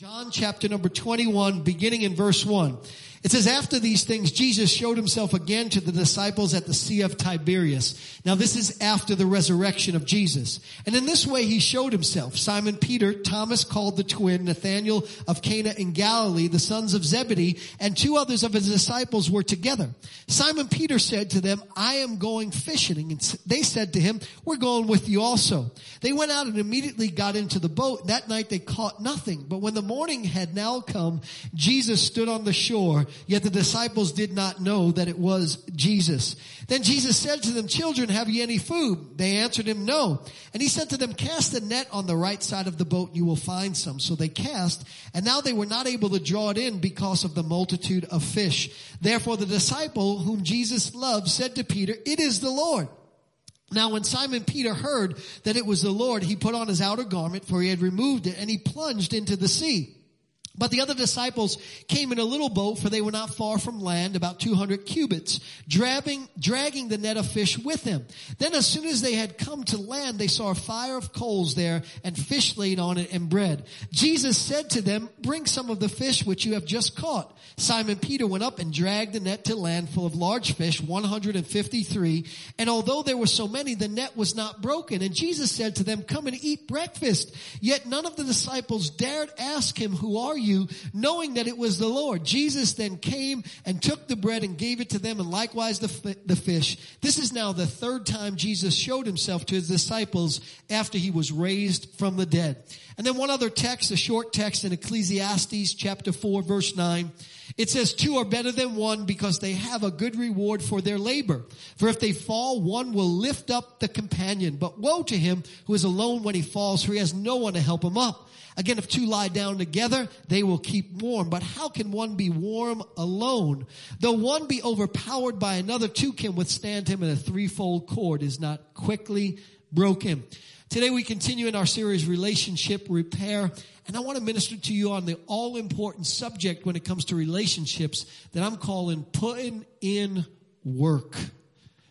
John chapter number 21, beginning in verse 1. It says, after these things, Jesus showed himself again to the disciples at the Sea of Tiberias. Now, this is after the resurrection of Jesus. And in this way, he showed himself. Simon Peter, Thomas called the twin, Nathanael of Cana in Galilee, the sons of Zebedee, and two others of his disciples were together. Simon Peter said to them, I am going fishing. And they said to him, we're going with you also. They went out and immediately got into the boat. That night, they caught nothing. But when the morning had now come, Jesus stood on the shore. Yet the disciples did not know that it was Jesus. Then Jesus said to them, children, have ye any food? They answered him, no. And he said to them, cast the net on the right side of the boat, and you will find some. So they cast, and now they were not able to draw it in because of the multitude of fish. Therefore the disciple whom Jesus loved said to Peter, it is the Lord. Now when Simon Peter heard that it was the Lord, he put on his outer garment, for he had removed it, and he plunged into the sea. But the other disciples came in a little boat, for they were not far from land, about 200 cubits, dragging the net of fish with them. Then as soon as they had come to land, they saw a fire of coals there and fish laid on it and bread. Jesus said to them, bring some of the fish which you have just caught. Simon Peter went up and dragged the net to land full of large fish, 153. And although there were so many, the net was not broken. And Jesus said to them, come and eat breakfast. Yet none of the disciples dared ask him, who are you? Knowing that it was the Lord. Jesus then came and took the bread and gave it to them, and likewise the fish. This is now the third time Jesus showed himself to his disciples after he was raised from the dead. And then one other text, a short text in Ecclesiastes chapter 4, verse 9. It says, two are better than one because they have a good reward for their labor. For if they fall, one will lift up the companion. But woe to him who is alone when he falls, for he has no one to help him up. Again, if two lie down together, they will keep warm. But how can one be warm alone? Though one be overpowered by another, two can withstand him, and a threefold cord is not quickly broken. Today we continue in our series, Relationship Repair, and I want to minister to you on the all-important subject when it comes to relationships that I'm calling putting in work.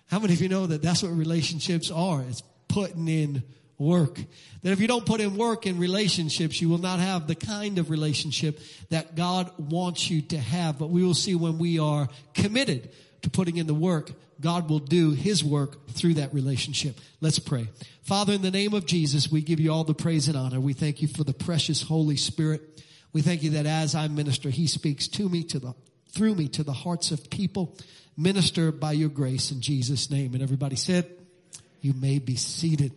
How many of you know that that's what relationships are? It's putting in work. That if you don't put in work in relationships, you will not have the kind of relationship that God wants you to have. But we will see when we are committed to putting in the work, God will do his work through that relationship. Let's pray. Father, in the name of Jesus, we give you all the praise and honor. We thank you for the precious Holy Spirit. We thank you that as I minister, he speaks to me, through me, to the hearts of people. Minister by your grace in Jesus' name. And everybody said, you may be seated.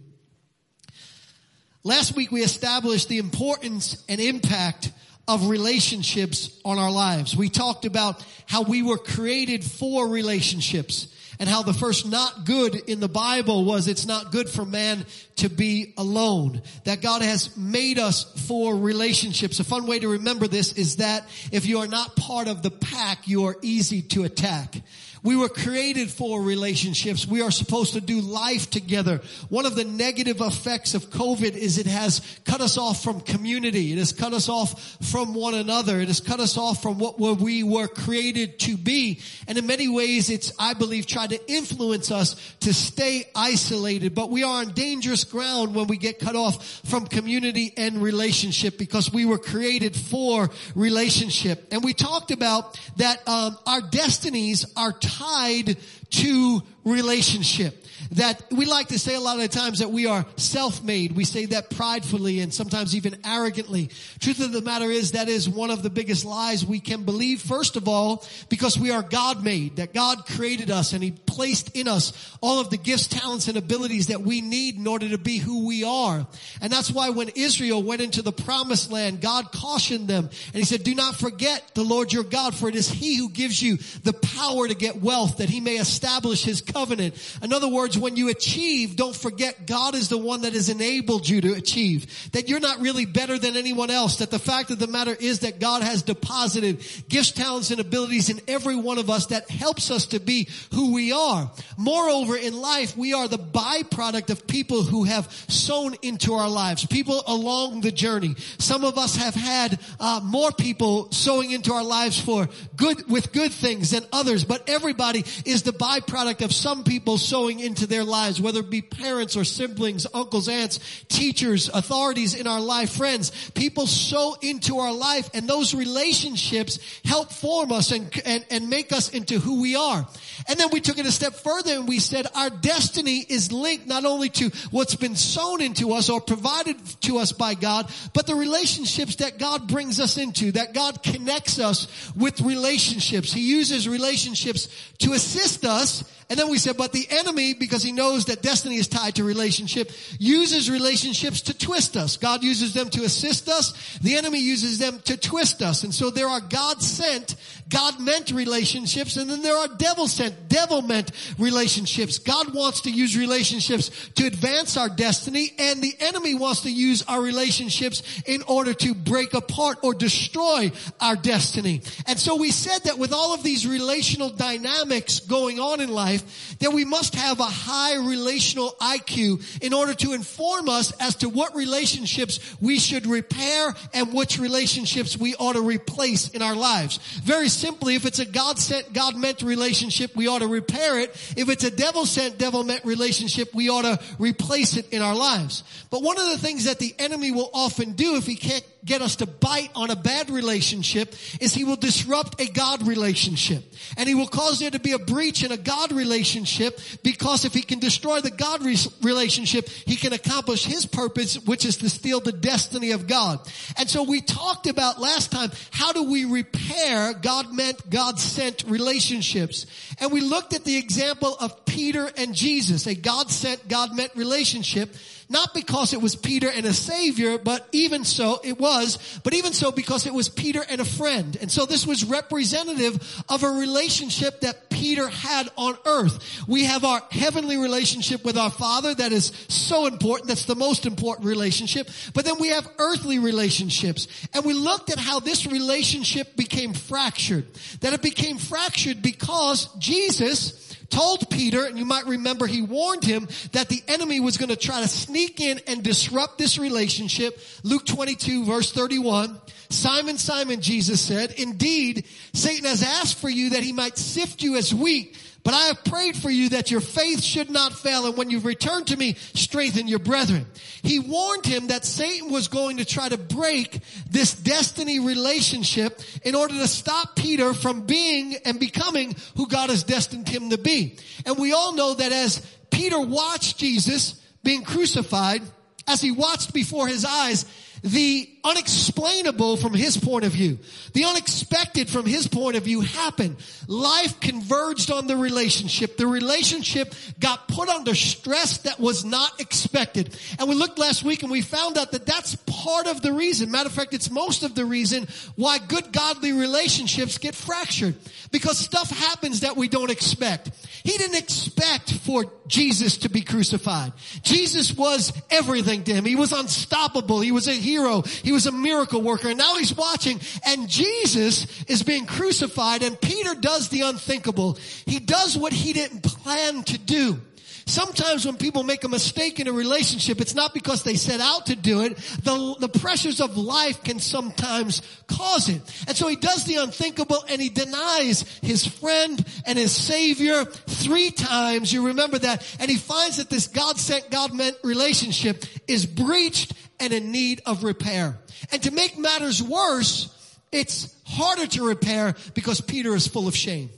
Last week, we established the importance and impact of relationships on our lives. We talked about how we were created for relationships and how the first not good in the Bible was it's not good for man to be alone, that God has made us for relationships. A fun way to remember this is that if you are not part of the pack, you are easy to attack. We were created for relationships. We are supposed to do life together. One of the negative effects of COVID is it has cut us off from community. It has cut us off from one another. It has cut us off from what we were created to be. And in many ways, it's, I believe, tried to influence us to stay isolated. But we are on dangerous ground when we get cut off from community and relationship because we were created for relationship. And we talked about that our destinies are tied to relationship. That we like to say a lot of the times that we are self-made. We say that pridefully and sometimes even arrogantly. Truth of the matter is that is one of the biggest lies we can believe. First of all, because we are God-made, that God created us and he placed in us all of the gifts, talents, and abilities that we need in order to be who we are. And that's why when Israel went into the promised land, God cautioned them and he said, do not forget the Lord your God, for it is he who gives you the power to get wealth, that he may establish his covenant. In other words, when you achieve, don't forget God is the one that has enabled you to achieve. That you're not really better than anyone else. That the fact of the matter is that God has deposited gifts, talents, and abilities in every one of us that helps us to be who we are. Moreover, in life, we are the byproduct of people who have sown into our lives. People along the journey. Some of us have had more people sowing into our lives for good, with good things than others. But everybody is the byproduct of some people sowing into into their lives, whether it be parents or siblings, uncles, aunts, teachers, authorities in our life, friends, people sow into our life, and those relationships help form us and make us into who we are. And then we took it a step further and we said our destiny is linked not only to what's been sown into us or provided to us by God, but the relationships that God brings us into, that God connects us with relationships. He uses relationships to assist us. And then we said, but the enemy, because he knows that destiny is tied to relationship, uses relationships to twist us. God uses them to assist us. The enemy uses them to twist us. And so there are God-sent, God-meant relationships, and then there are devil-sent, devil-meant relationships. God wants to use relationships to advance our destiny, and the enemy wants to use our relationships in order to break apart or destroy our destiny. And so we said that with all of these relational dynamics going on in life, that we must have a high relational IQ in order to inform us as to what relationships we should repair and which relationships we ought to replace in our lives. Very simply, if it's a God-sent, God-meant relationship, we ought to repair it. If it's a devil-sent, devil-meant relationship, we ought to replace it in our lives. But one of the things that the enemy will often do if he can't get us to bite on a bad relationship is he will disrupt a God relationship. And he will cause there to be a breach in a God relationship, because if he can destroy the God relationship, he can accomplish his purpose, which is to steal the destiny of God. And so we talked about last time, how do we repair God-meant, God-sent relationships? And we looked at the example of Peter and Jesus, a God-sent, God-meant relationship. Not because it was Peter and a savior, but even so it was, but even so because it was Peter and a friend. And so this was representative of a relationship that Peter had on earth. We have our heavenly relationship with our Father that is so important. That's the most important relationship. But then we have earthly relationships. And we looked at how this relationship became fractured. That it became fractured because Jesus told Peter, and you might remember he warned him that the enemy was going to try to sneak in and disrupt this relationship. Luke 22, verse 31, Simon, Simon, Jesus said, "Indeed, Satan has asked for you that he might sift you as wheat, but I have prayed for you that your faith should not fail, and when you return to me, strengthen your brethren." He warned him that Satan was going to try to break this destiny relationship in order to stop Peter from being and becoming who God has destined him to be. And we all know that as Peter watched Jesus being crucified, as he watched before his eyes the unexplainable from his point of view, the unexpected from his point of view happened. Life converged on the relationship. The relationship got put under stress that was not expected. And we looked last week and we found out that that's part of the reason. Matter of fact, it's most of the reason why good godly relationships get fractured. Because stuff happens that we don't expect. He didn't expect for Jesus to be crucified. Jesus was everything to him. He was unstoppable. He was a hero. He was a miracle worker, and now he's watching, and Jesus is being crucified, and Peter does the unthinkable. He does what he didn't plan to do. Sometimes when people make a mistake in a relationship, it's not because they set out to do it. The pressures of life can sometimes cause it. And so he does the unthinkable, and he denies his friend and his savior 3 times. You remember that. And he finds that this God-sent, God-meant relationship is breached and in need of repair. And to make matters worse, it's harder to repair because Peter is full of shame.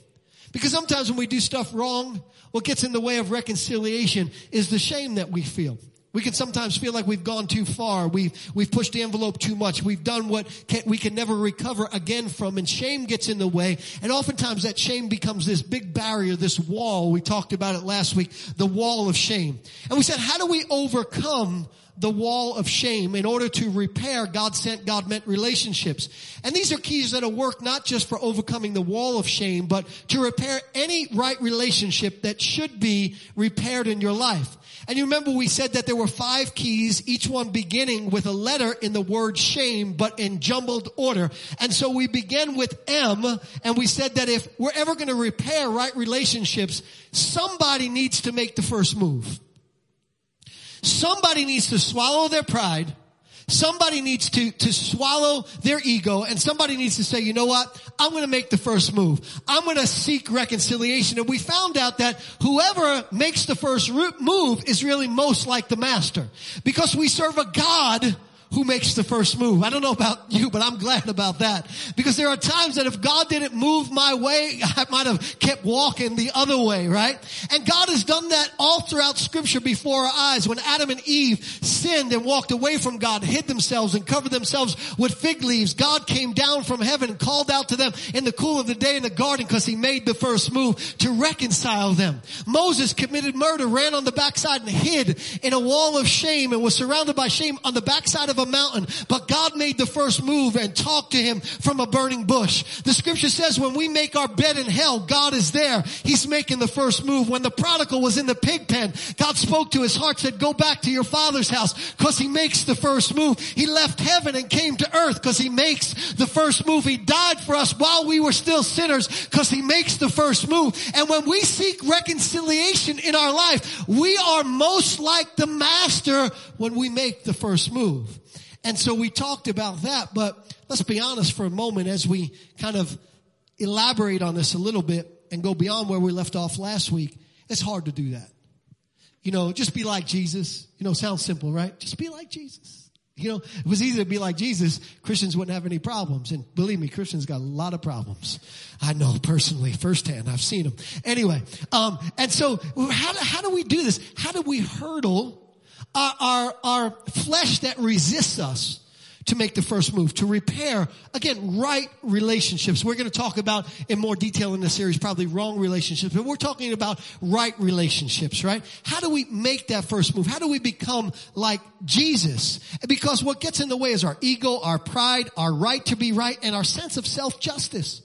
Because sometimes when we do stuff wrong, what gets in the way of reconciliation is the shame that we feel. We can sometimes feel like we've gone too far. We've pushed the envelope too much. We've done what we can never recover again from, and shame gets in the way. And oftentimes that shame becomes this big barrier, this wall. We talked about it last week, the wall of shame. And we said, how do we overcome the wall of shame in order to repair God-sent, God-meant relationships? And these are keys that will work not just for overcoming the wall of shame, but to repair any right relationship that should be repaired in your life. And you remember we said that there were 5 keys, each one beginning with a letter in the word shame, but in jumbled order. And so we began with M, and we said that if we're ever going to repair right relationships, somebody needs to make the first move. Somebody needs to swallow their pride. Somebody needs to swallow their ego, and somebody needs to say, you know what? I'm going to make the first move. I'm going to seek reconciliation. And we found out that whoever makes the first move is really most like the master, because we serve a God who makes the first move. I don't know about you, but I'm glad about that, because there are times that if God didn't move my way, I might have kept walking the other way, right? And God has done that all throughout Scripture before our eyes. When Adam and Eve sinned and walked away from God, hid themselves and covered themselves with fig leaves, God came down from heaven and called out to them in the cool of the day in the garden, because he made the first move to reconcile them. Moses committed murder, ran on the backside and hid in a wall of shame, and was surrounded by shame on the backside of a mountain, but God made the first move and talked to him from a burning bush. The Scripture says when we make our bed in hell, God is there. He's making the first move. When the prodigal was in the pig pen, God spoke to his heart, said, go back to your father's house, because he makes the first move. He left heaven and came to earth, because he makes the first move. He died for us while we were still sinners, because he makes the first move. And when we seek reconciliation in our life, we are most like the master when we make the first move. And so we talked about that, but let's be honest for a moment as we kind of elaborate on this a little bit and go beyond where we left off last week. It's hard to do that. You know, just be like Jesus. You know, sounds simple, right? Just be like Jesus. You know, if it was easy to be like Jesus, Christians wouldn't have any problems. And believe me, Christians got a lot of problems. I know personally, firsthand. I've seen them. Anyway, and so how do we do this? How do we hurdle our flesh that resists us to make the first move, to repair, again, right relationships? We're going to talk about in more detail in this series probably wrong relationships, but we're talking about right relationships, right? How do we make that first move? How do we become like Jesus? Because what gets in the way is our ego, our pride, our right to be right, and our sense of self-justice.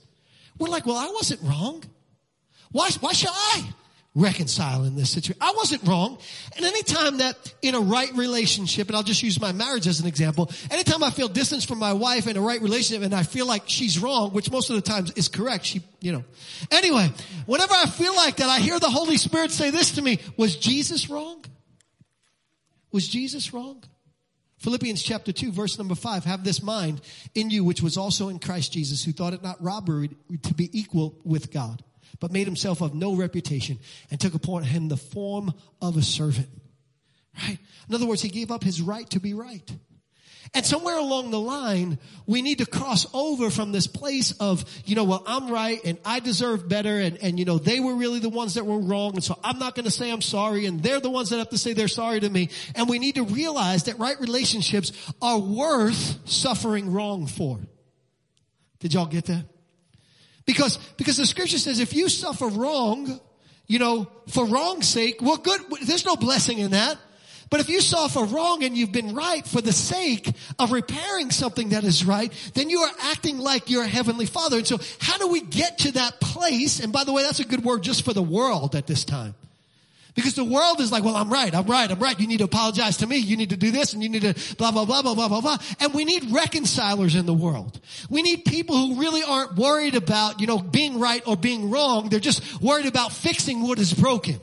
We're like, well, I wasn't wrong. Why should I reconcile in this situation? I wasn't wrong. And anytime that in a right relationship, and I'll just use my marriage as an example, anytime I feel distance from my wife in a right relationship and I feel like she's wrong, which most of the times is correct, she, you know. Anyway, whenever I feel like that, I hear the Holy Spirit say this to me, was Jesus wrong? Was Jesus wrong? Philippians chapter 2, verse number 5, have this mind in you, which was also in Christ Jesus, who thought it not robbery to be equal with God, but made himself of no reputation, and took upon him the form of a servant, right? In other words, he gave up his right to be right. And somewhere along the line, we need to cross over from this place of, you know, well, I'm right and I deserve better, and you know, they were really the ones that were wrong, and so I'm not going to say I'm sorry, and they're the ones that have to say they're sorry to me. And we need to realize that right relationships are worth suffering wrong for. Did y'all get that? Because the Scripture says if you suffer wrong, you know, for wrong's sake, well, good, there's no blessing in that. But if you suffer wrong and you've been right for the sake of repairing something that is right, then you are acting like your Heavenly Father. And so how do we get to that place? And by the way, that's a good word just for the world at this time. Because the world is like, well, I'm right, I'm right, I'm right. You need to apologize to me. You need to do this, and you need to blah, blah, blah, blah, blah, blah, blah. And we need reconcilers in the world. We need people who really aren't worried about, you know, being right or being wrong. They're just worried about fixing what is broken.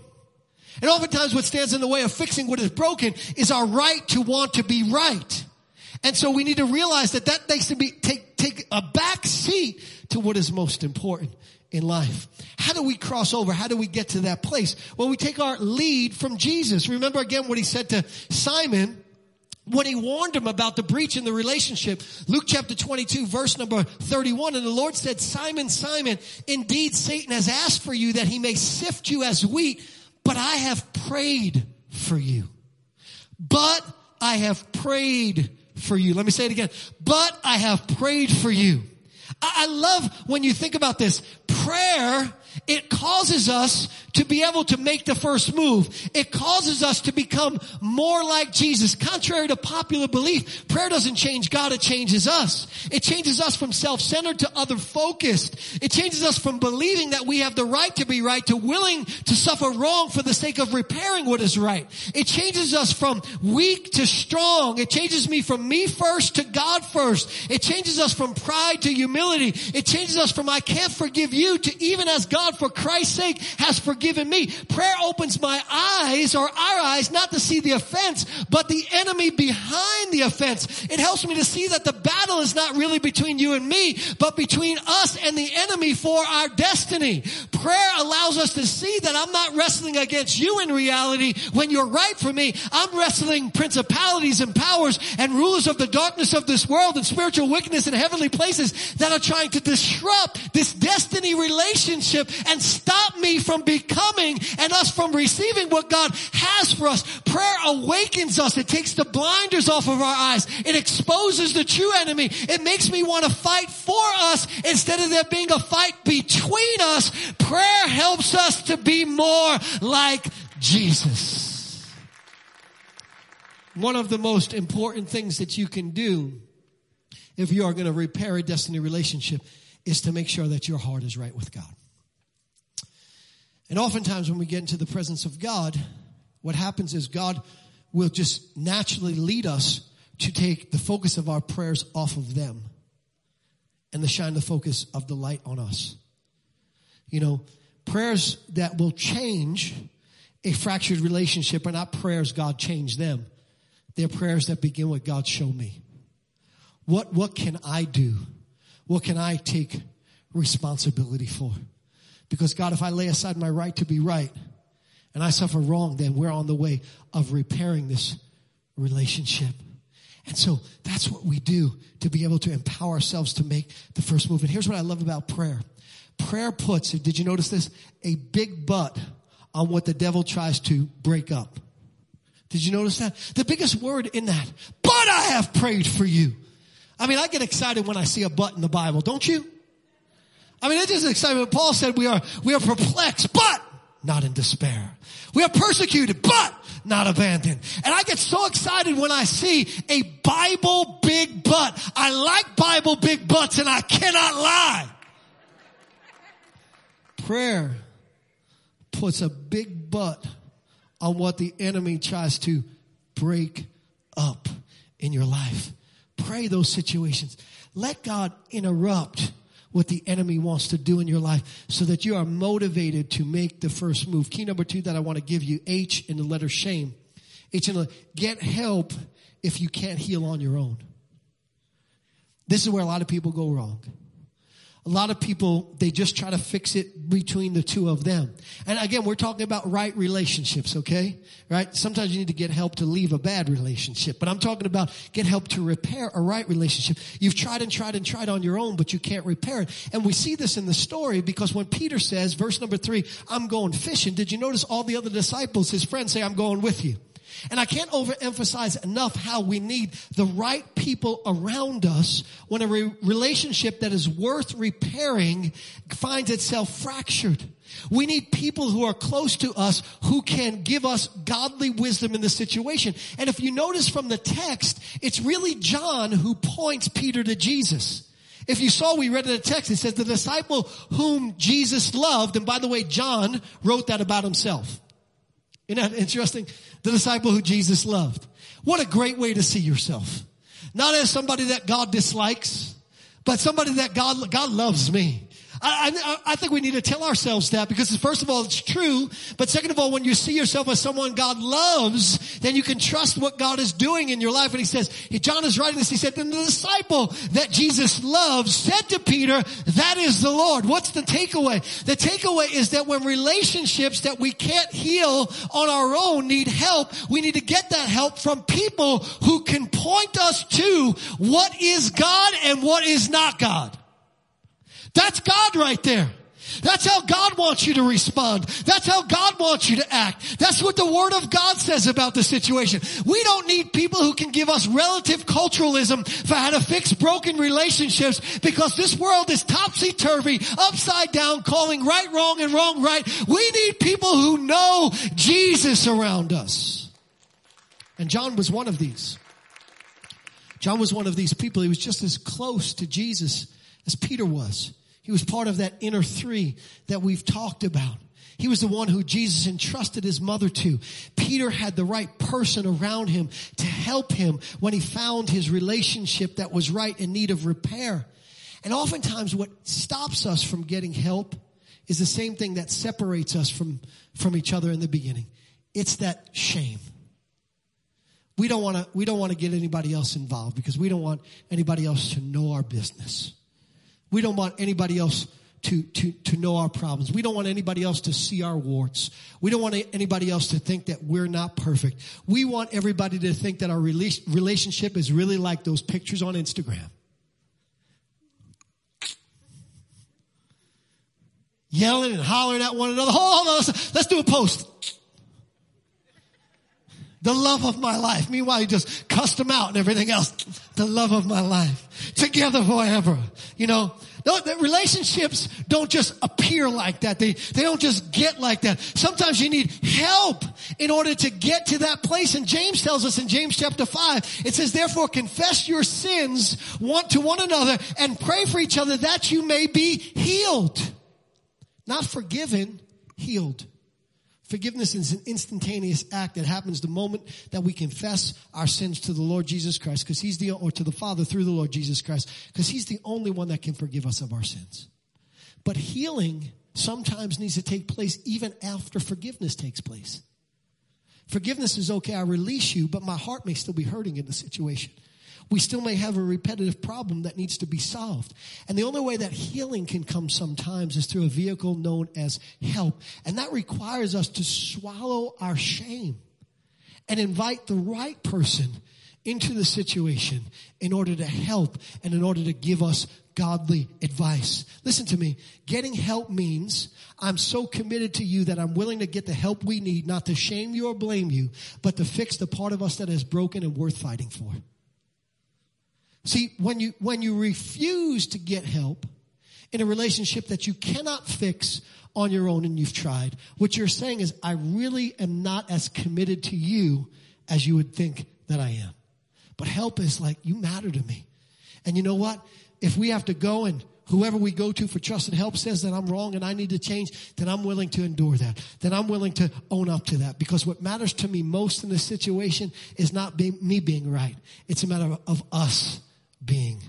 And oftentimes what stands in the way of fixing what is broken is our right to want to be right. And so we need to realize that that needs to be take a back seat to what is most important in life. How do we cross over? How do we get to that place? Well, we take our lead from Jesus. Remember again what he said to Simon when he warned him about the breach in the relationship. Luke chapter 22, verse number 31. And the Lord said, Simon, Simon, indeed Satan has asked for you that he may sift you as wheat, but I have prayed for you. But I have prayed for you. Let me say it again. But I have prayed for you. I love when you think about this. Prayer, it causes us to be able to make the first move. It causes us to become more like Jesus. Contrary to popular belief, prayer doesn't change God, it changes us. It changes us from self-centered to other-focused. It changes us from believing that we have the right to be right to willing to suffer wrong for the sake of repairing what is right. It changes us from weak to strong. It changes me from me first to God first. It changes us from pride to humility. It changes us from I can't forgive you to even as God for Christ's sake has forgiven given me. Prayer opens my eyes, or our eyes, not to see the offense, but the enemy behind the offense. It helps me to see that the battle is not really between you and me, but between us and the enemy for our destiny. Prayer allows us to see that I'm not wrestling against you in reality when you're right for me. I'm wrestling principalities and powers and rulers of the darkness of this world and spiritual wickedness in heavenly places that are trying to disrupt this destiny relationship and stop me from becoming and us from receiving what God has for us. Prayer awakens us. It takes the blinders off of our eyes. It exposes the true enemy. It makes me want to fight for us instead of there being a fight between us. Prayer helps us to be more like Jesus. One of the most important things that you can do if you are going to repair a destiny relationship is to make sure that your heart is right with God. And oftentimes when we get into the presence of God, what happens is God will just naturally lead us to take the focus of our prayers off of them and to shine the focus of the light on us. You know, prayers that will change a fractured relationship are not prayers God changed them. They're prayers that begin with, God, show me. What can I do? What can I take responsibility for? Because, God, if I lay aside my right to be right and I suffer wrong, then we're on the way of repairing this relationship. And so that's what we do to be able to empower ourselves to make the first move. And here's what I love about prayer. Prayer puts, did you notice this? A big butt on what the devil tries to break up. Did you notice that? The biggest word in that, but I have prayed for you. I mean, I get excited when I see a but in the Bible, don't you? I mean, it's just exciting. Paul said we are perplexed, but not in despair. We are persecuted, but not abandoned. And I get so excited when I see a Bible big but. I like Bible big buts, and I cannot lie. Prayer puts a big but on what the enemy tries to break up in your life. Pray those situations. Let God interrupt what the enemy wants to do in your life so that you are motivated to make the first move. Key number 2 that I want to give you, H in the letter shame. H in the letter, get help if you can't heal on your own. This is where a lot of people go wrong. A lot of people, they just try to fix it between the two of them. And again, we're talking about right relationships, okay? Right? Sometimes you need to get help to leave a bad relationship. But I'm talking about get help to repair a right relationship. You've tried and tried and tried on your own, but you can't repair it. And we see this in the story because when Peter says, verse number 3, I'm going fishing. Did you notice all the other disciples, his friends, say, I'm going with you? And I can't overemphasize enough how we need the right people around us when a relationship that is worth repairing finds itself fractured. We need people who are close to us who can give us godly wisdom in the situation. And if you notice from the text, it's really John who points Peter to Jesus. If you saw, we read in the text, it says the disciple whom Jesus loved. And by the way, John wrote that about himself. Isn't that interesting? The disciple who Jesus loved. What a great way to see yourself. Not as somebody that God dislikes, but somebody that God loves me. I think we need to tell ourselves that because first of all, it's true. But second of all, when you see yourself as someone God loves, then you can trust what God is doing in your life. And he says, John is writing this. He said, then the disciple that Jesus loves said to Peter, that is the Lord. What's the takeaway? The takeaway is that when relationships that we can't heal on our own need help, we need to get that help from people who can point us to what is God and what is not God. That's God right there. That's how God wants you to respond. That's how God wants you to act. That's what the Word of God says about the situation. We don't need people who can give us relative culturalism for how to fix broken relationships because this world is topsy-turvy, upside down, calling right wrong and wrong right. We need people who know Jesus around us. And John was one of these. John was one of these people. He was just as close to Jesus as Peter was. He was part of that inner three that we've talked about. He was the one who Jesus entrusted his mother to. Peter had the right person around him to help him when he found his relationship that was right in need of repair. And oftentimes what stops us from getting help is the same thing that separates us from each other in the beginning. It's that shame. We don't want to get anybody else involved because we don't want anybody else to know our business. We don't want anybody else to know our problems. We don't want anybody else to see our warts. We don't want anybody else to think that we're not perfect. We want everybody to think that our relationship is really like those pictures on Instagram. Yelling and hollering at one another. Hold on, let's do a post. The love of my life. Meanwhile, you just cussed them out and everything else. The love of my life. Together forever. You know, the relationships don't just appear like that. They don't just get like that. Sometimes you need help in order to get to that place. And James tells us in James chapter 5, it says, therefore confess your sins to one another and pray for each other that you may be healed. Not forgiven, healed. Forgiveness is an instantaneous act that happens the moment that we confess our sins to the Lord Jesus Christ, because He's or to the Father through the Lord Jesus Christ, because He's the only one that can forgive us of our sins. But healing sometimes needs to take place even after forgiveness takes place. Forgiveness is okay, I release you, but my heart may still be hurting in the situation. We still may have a repetitive problem that needs to be solved. And the only way that healing can come sometimes is through a vehicle known as help. And that requires us to swallow our shame and invite the right person into the situation in order to help and in order to give us godly advice. Listen to me. Getting help means I'm so committed to you that I'm willing to get the help we need, not to shame you or blame you, but to fix the part of us that is broken and worth fighting for. See, when you refuse to get help in a relationship that you cannot fix on your own and you've tried, what you're saying is, I really am not as committed to you as you would think that I am. But help is like, you matter to me. And you know what? If we have to go and whoever we go to for trust and help says that I'm wrong and I need to change, then I'm willing to endure that. Then I'm willing to own up to that. Because what matters to me most in this situation is not me being right. It's a matter of us being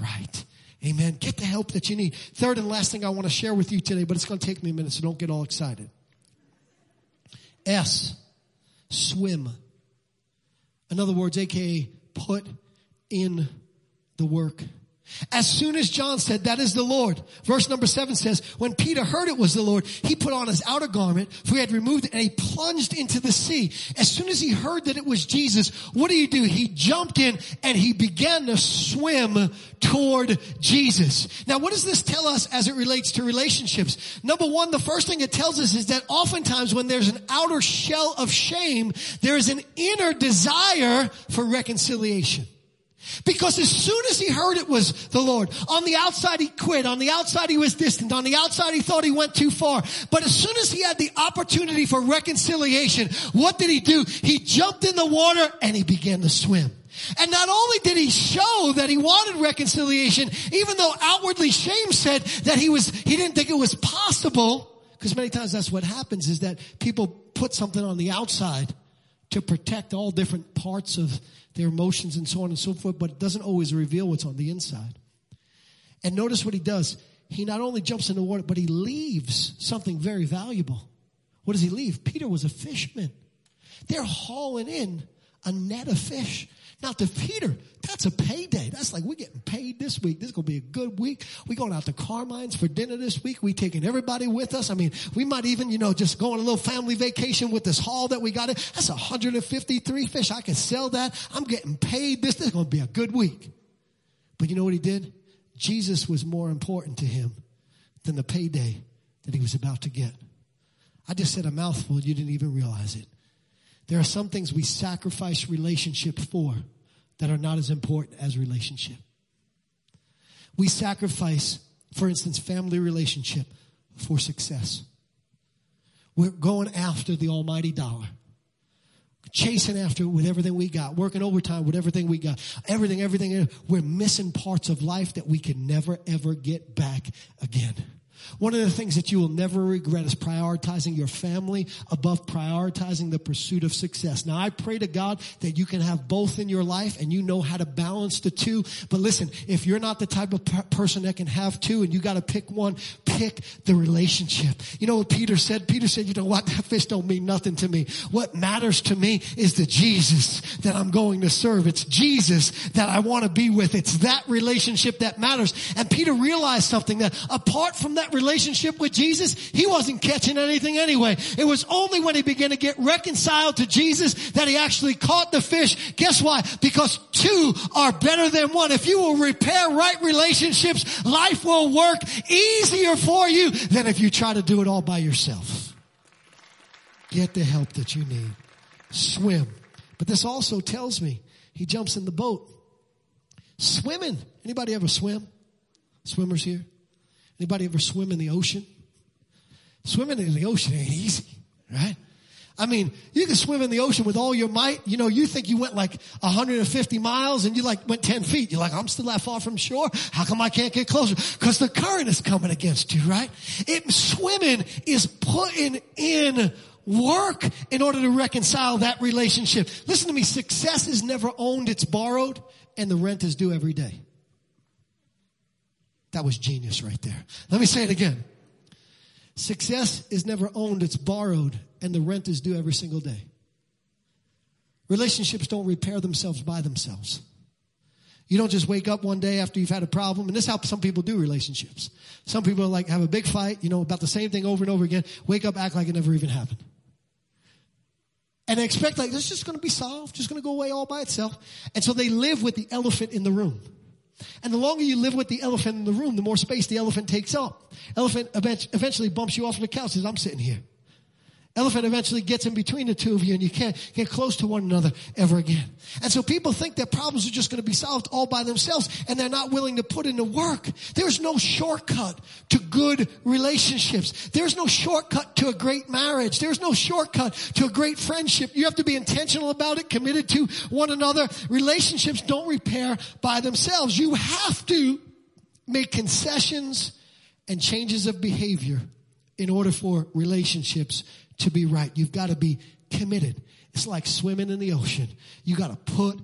right. Amen. Get the help that you need. Third and last thing I want to share with you today, but it's going to take me a minute, so don't get all excited. S, swim. In other words, AKA put in the work. As soon as John said, that is the Lord. Verse number 7 says, when Peter heard it was the Lord, he put on his outer garment, for he had removed it, and he plunged into the sea. As soon as he heard that it was Jesus, what do? He jumped in, and he began to swim toward Jesus. Now, what does this tell us as it relates to relationships? Number one, the first thing it tells us is that oftentimes when there's an outer shell of shame, there is an inner desire for reconciliation. Because as soon as he heard it was the Lord, on the outside he quit, on the outside he was distant, on the outside he thought he went too far. But as soon as he had the opportunity for reconciliation, what did he do? He jumped in the water and he began to swim. And not only did he show that he wanted reconciliation, even though outwardly shame said that he didn't think it was possible, because many times that's what happens, is that people put something on the outside to protect all different parts of their emotions and so on and so forth, but it doesn't always reveal what's on the inside. And notice what he does. He not only jumps in the water, but he leaves something very valuable. What does he leave? Peter was a fisherman. They're hauling in a net of fish. Now to Peter, that's a payday. That's like, we're getting paid this week. This is going to be a good week. We're going out to Carmine's for dinner this week. We're taking everybody with us. I mean, we might even, just go on a little family vacation with this haul that we got in. That's 153 fish. I can sell that. I'm getting paid this. This is going to be a good week. But you know what he did? Jesus was more important to him than the payday that he was about to get. I just said a mouthful. You didn't even realize it. There are some things we sacrifice relationship for that are not as important as relationship. We sacrifice, for instance, family relationship for success. We're going after the almighty dollar. Chasing after it with everything we got. Working overtime with everything we got. Everything. We're missing parts of life that we can never, ever get back again. One of the things that you will never regret is prioritizing your family above prioritizing the pursuit of success. Now, I pray to God that you can have both in your life and you know how to balance the two. But listen, if you're not the type of person that can have two and you got to pick one, kick the relationship. You know what Peter said? Peter said, you know what? That fish don't mean nothing to me. What matters to me is the Jesus that I'm going to serve. It's Jesus that I want to be with. It's that relationship that matters. And Peter realized something, that apart from that relationship with Jesus, he wasn't catching anything anyway. It was only when he began to get reconciled to Jesus that he actually caught the fish. Guess why? Because two are better than one. If you will repair right relationships, life will work easier for you than if you try to do it all by yourself. Get the help that you need. Swim. But this also tells me, he jumps in the boat. Swimming. Anybody ever swim? Swimmers here? Anybody ever swim in the ocean? Swimming in the ocean ain't easy, right? I mean, you can swim in the ocean with all your might. You know, you think you went like 150 miles and you like went 10 feet. You're like, I'm still that far from shore. How come I can't get closer? Because the current is coming against you, right? Swimming is putting in work in order to reconcile that relationship. Listen to me. Success is never owned. It's borrowed, and the rent is due every day. That was genius right there. Let me say it again. Success is never owned. It's borrowed, and the rent is due every single day. Relationships don't repair themselves by themselves. You don't just wake up one day after you've had a problem. And this is how some people do relationships. Some people are like, have a big fight, you know, about the same thing over and over again. Wake up, act like it never even happened. And they expect like, this is just going to be solved. Just going to go away all by itself. And so they live with the elephant in the room. And the longer you live with the elephant in the room, the more space the elephant takes up. Elephant eventually bumps you off the couch and says, I'm sitting here. Elephant eventually gets in between the two of you, and you can't get close to one another ever again. And so people think that problems are just going to be solved all by themselves, and they're not willing to put in the work. There's no shortcut to good relationships. There's no shortcut to a great marriage. There's no shortcut to a great friendship. You have to be intentional about it, committed to one another. Relationships don't repair by themselves. You have to make concessions and changes of behavior in order for relationships to be right. You've got to be committed. It's like swimming in the ocean. You got to put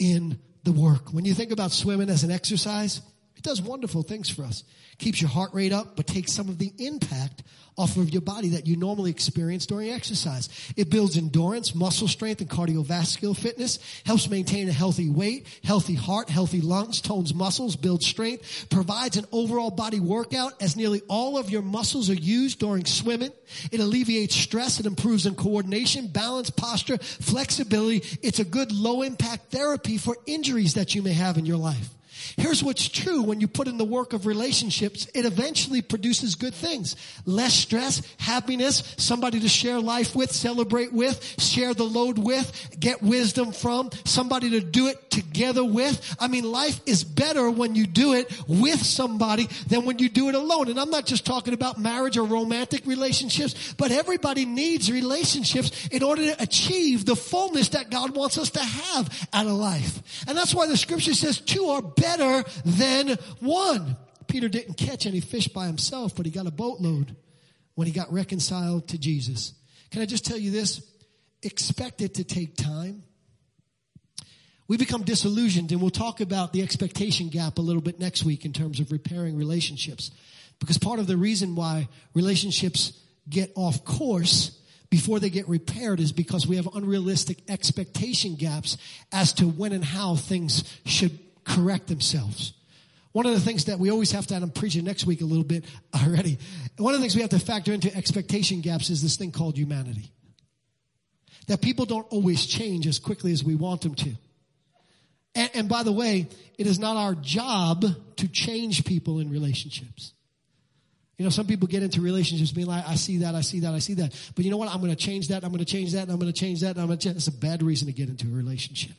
in the work. When you think about swimming as an exercise, it does wonderful things for us. Keeps your heart rate up, but takes some of the impact off of your body that you normally experience during exercise. It builds endurance, muscle strength, and cardiovascular fitness, helps maintain a healthy weight, healthy heart, healthy lungs, tones muscles, builds strength, provides an overall body workout as nearly all of your muscles are used during swimming. It alleviates stress. It improves in coordination, balance, posture, flexibility. It's a good low-impact therapy for injuries that you may have in your life. Here's what's true when you put in the work of relationships. It eventually produces good things. Less stress, happiness, somebody to share life with, celebrate with, share the load with, get wisdom from, somebody to do it together with. I mean, life is better when you do it with somebody than when you do it alone. And I'm not just talking about marriage or romantic relationships, but everybody needs relationships in order to achieve the fullness that God wants us to have out of life. And that's why the scripture says two are better than one. Peter didn't catch any fish by himself, but he got a boatload when he got reconciled to Jesus. Can I just tell you this? Expect it to take time. We become disillusioned, and we'll talk about the expectation gap a little bit next week in terms of repairing relationships, because part of the reason why relationships get off course before they get repaired is because we have unrealistic expectation gaps as to when and how things should correct themselves. One of the things that we always have to, and I'm preaching next week a little bit already, one of the things we have to factor into expectation gaps is this thing called humanity. That people don't always change as quickly as we want them to. And by the way, it is not our job to change people in relationships. You know, some people get into relationships being like, I see that. But you know what? I'm going to change that. That's a bad reason to get into a relationship.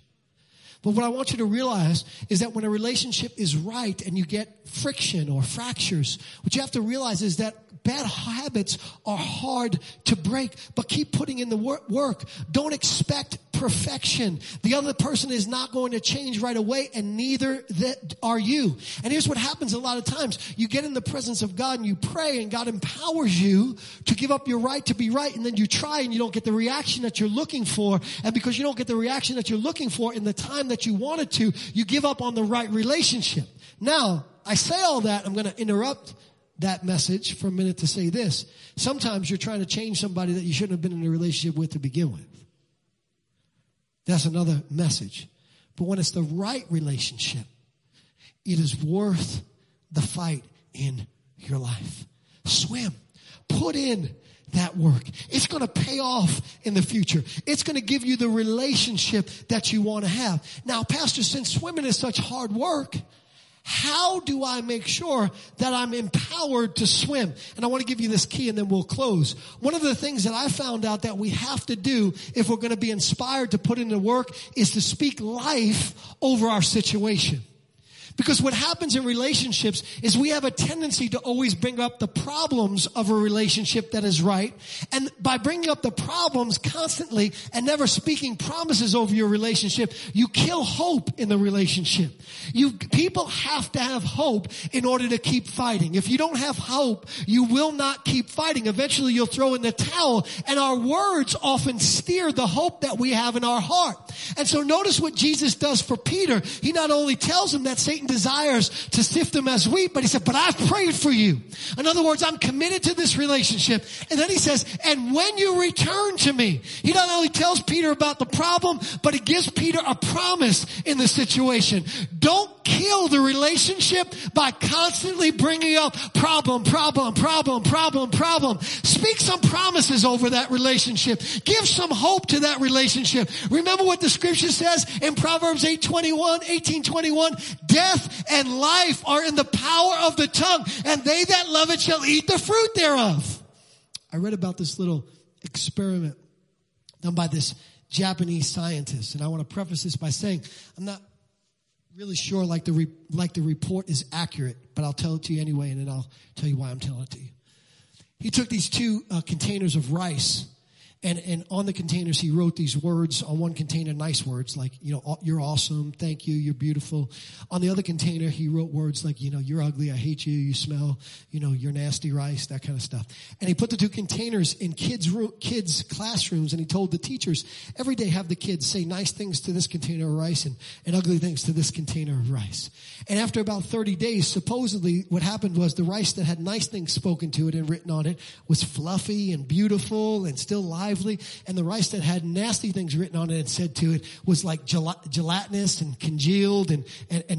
But what I want you to realize is that when a relationship is right and you get friction or fractures, what you have to realize is that bad habits are hard to break, but keep putting in the work. Don't expect perfection. The other person is not going to change right away, and neither are you. And here's what happens a lot of times. You get in the presence of God and you pray, and God empowers you to give up your right to be right, and then you try and you don't get the reaction that you're looking for. And because you don't get the reaction that you're looking for in the time that you wanted to, you give up on the right relationship. Now, I say all that. I'm going to interrupt that message for a minute to say this. Sometimes you're trying to change somebody that you shouldn't have been in a relationship with to begin with. That's another message. But when it's the right relationship, it is worth the fight in your life. Swim. Put in that work. It's going to pay off in the future. It's going to give you the relationship that you want to have. Now, Pastor, since swimming is such hard work, how do I make sure that I'm empowered to swim? And I want to give you this key and then we'll close. One of the things that I found out that we have to do if we're going to be inspired to put into work is to speak life over our situation. Because what happens in relationships is we have a tendency to always bring up the problems of a relationship that is right. And by bringing up the problems constantly and never speaking promises over your relationship, you kill hope in the relationship. People have to have hope in order to keep fighting. If you don't have hope, you will not keep fighting. Eventually, you'll throw in the towel, and our words often steer the hope that we have in our heart. And so notice what Jesus does for Peter. He not only tells him that Satan desires to sift them as wheat, but he said, but I've prayed for you. In other words, I'm committed to this relationship. And then he says, and when you return to me, he not only tells Peter about the problem, but he gives Peter a promise in the situation. Don't kill the relationship by constantly bringing up problem. Speak some promises over that relationship. Give some hope to that relationship. Remember what the scripture says in Proverbs 18:21, death and life are in the power of the tongue, and they that love it shall eat the fruit thereof. I read about this little experiment done by this Japanese scientist, and I want to preface this by saying I'm not really sure the report is accurate, but I'll tell it to you anyway, and then I'll tell you why I'm telling it to you. He took these two containers of rice, and on the containers, he wrote these words. On one container, nice words like, you know, you're awesome, thank you, you're beautiful. On the other container, he wrote words like, you know, you're ugly, I hate you, you smell, you know, you're nasty rice, that kind of stuff. And he put the two containers in kids' classrooms, and he told the teachers, every day have the kids say nice things to this container of rice and ugly things to this container of rice. And after about 30 days, supposedly what happened was the rice that had nice things spoken to it and written on it was fluffy and beautiful and still lively, and the rice that had nasty things written on it and said to it was like gelatinous and congealed and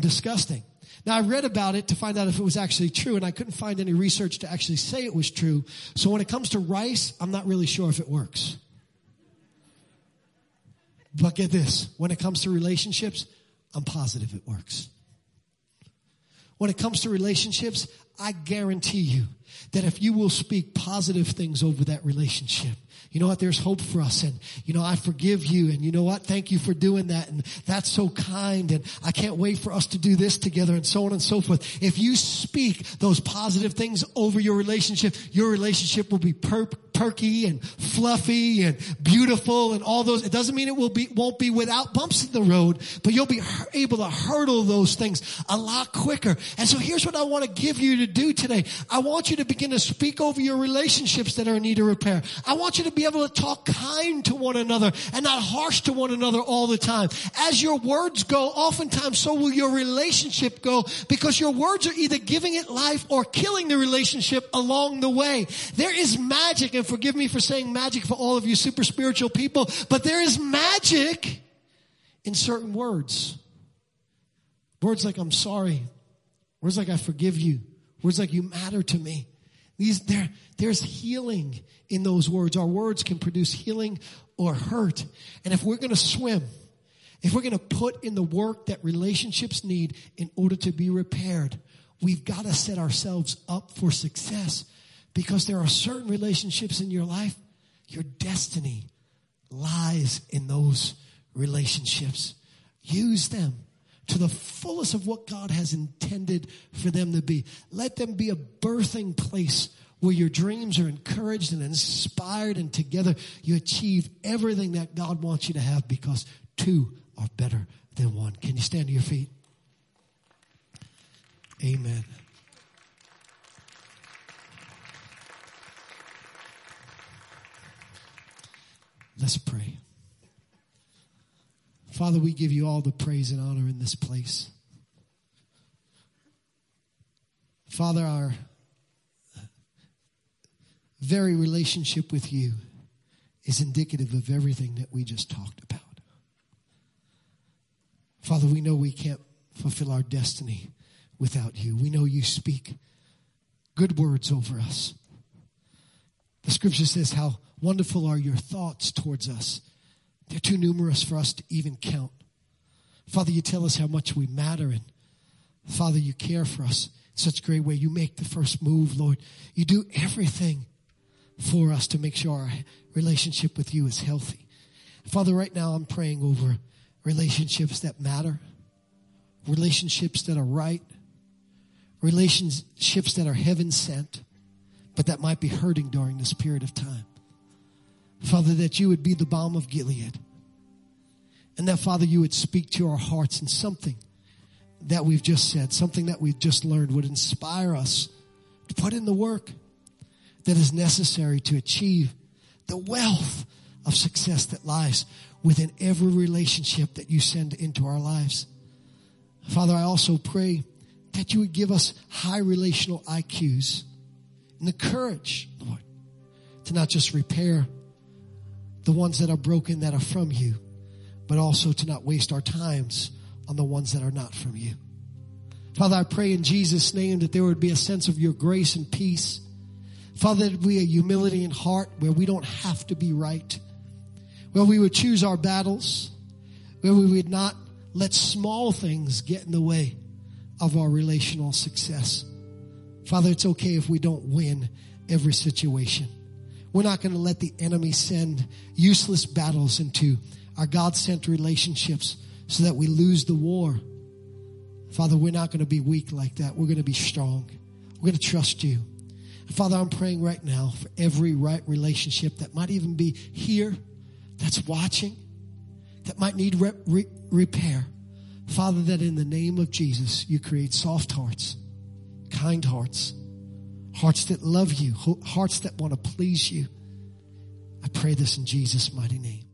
disgusting. Now, I read about it to find out if it was actually true, and I couldn't find any research to actually say it was true. So when it comes to rice, I'm not really sure if it works. But get this, when it comes to relationships, I'm positive it works. When it comes to relationships, I guarantee you that if you will speak positive things over that relationship, you know what, there's hope for us, and, you know, I forgive you, and you know what, thank you for doing that, and that's so kind, and I can't wait for us to do this together, and so on and so forth. If you speak those positive things over your relationship will be perky and fluffy and beautiful and all those. It doesn't mean it won't be without bumps in the road, but you'll be able to hurdle those things a lot quicker. And so here's what I want to give you to do today. I want you to begin to speak over your relationships that are in need of repair. I want you to be able to talk kind to one another and not harsh to one another all the time. As your words go, oftentimes so will your relationship go, because your words are either giving it life or killing the relationship along the way. There is magic, and forgive me for saying magic for all of you super spiritual people, but there is magic in certain words. Words like I'm sorry. Words like I forgive you. Words like you matter to me. There's healing in those words. Our words can produce healing or hurt. And if we're going to swim, if we're going to put in the work that relationships need in order to be repaired, we've got to set ourselves up for success, because there are certain relationships in your life, your destiny lies in those relationships. Use them to the fullest of what God has intended for them to be. Let them be a birthing place where your dreams are encouraged and inspired, and together you achieve everything that God wants you to have, because two are better than one. Can you stand to your feet? Amen. Let's pray. Father, we give you all the praise and honor in this place. Father, our very relationship with you is indicative of everything that we just talked about. Father, we know we can't fulfill our destiny without you. We know you speak good words over us. The scripture says, how wonderful are your thoughts towards us. They're too numerous for us to even count. Father, you tell us how much we matter, and Father, you care for us in such a great way. You make the first move, Lord. You do everything for us to make sure our relationship with you is healthy. Father, right now I'm praying over relationships that matter, relationships that are right, relationships that are heaven sent, but that might be hurting during this period of time. Father, that you would be the balm of Gilead. And that, Father, you would speak to our hearts, and something that we've just said, something that we've just learned would inspire us to put in the work that is necessary to achieve the wealth of success that lies within every relationship that you send into our lives. Father, I also pray that you would give us high relational IQs and the courage, Lord, to not just repair the ones that are broken that are from you, but also to not waste our times on the ones that are not from you. Father, I pray in Jesus' name that there would be a sense of your grace and peace. Father, that we have humility in heart where we don't have to be right, where we would choose our battles, where we would not let small things get in the way of our relational success. Father, it's okay if we don't win every situation. We're not going to let the enemy send useless battles into our God-sent relationships so that we lose the war. Father, we're not going to be weak like that. We're going to be strong. We're going to trust you. And Father, I'm praying right now for every right relationship that might even be here, that's watching, that might need repair. Father, that in the name of Jesus, you create soft hearts, kind hearts, hearts that love you, hearts that want to please you. I pray this in Jesus' mighty name.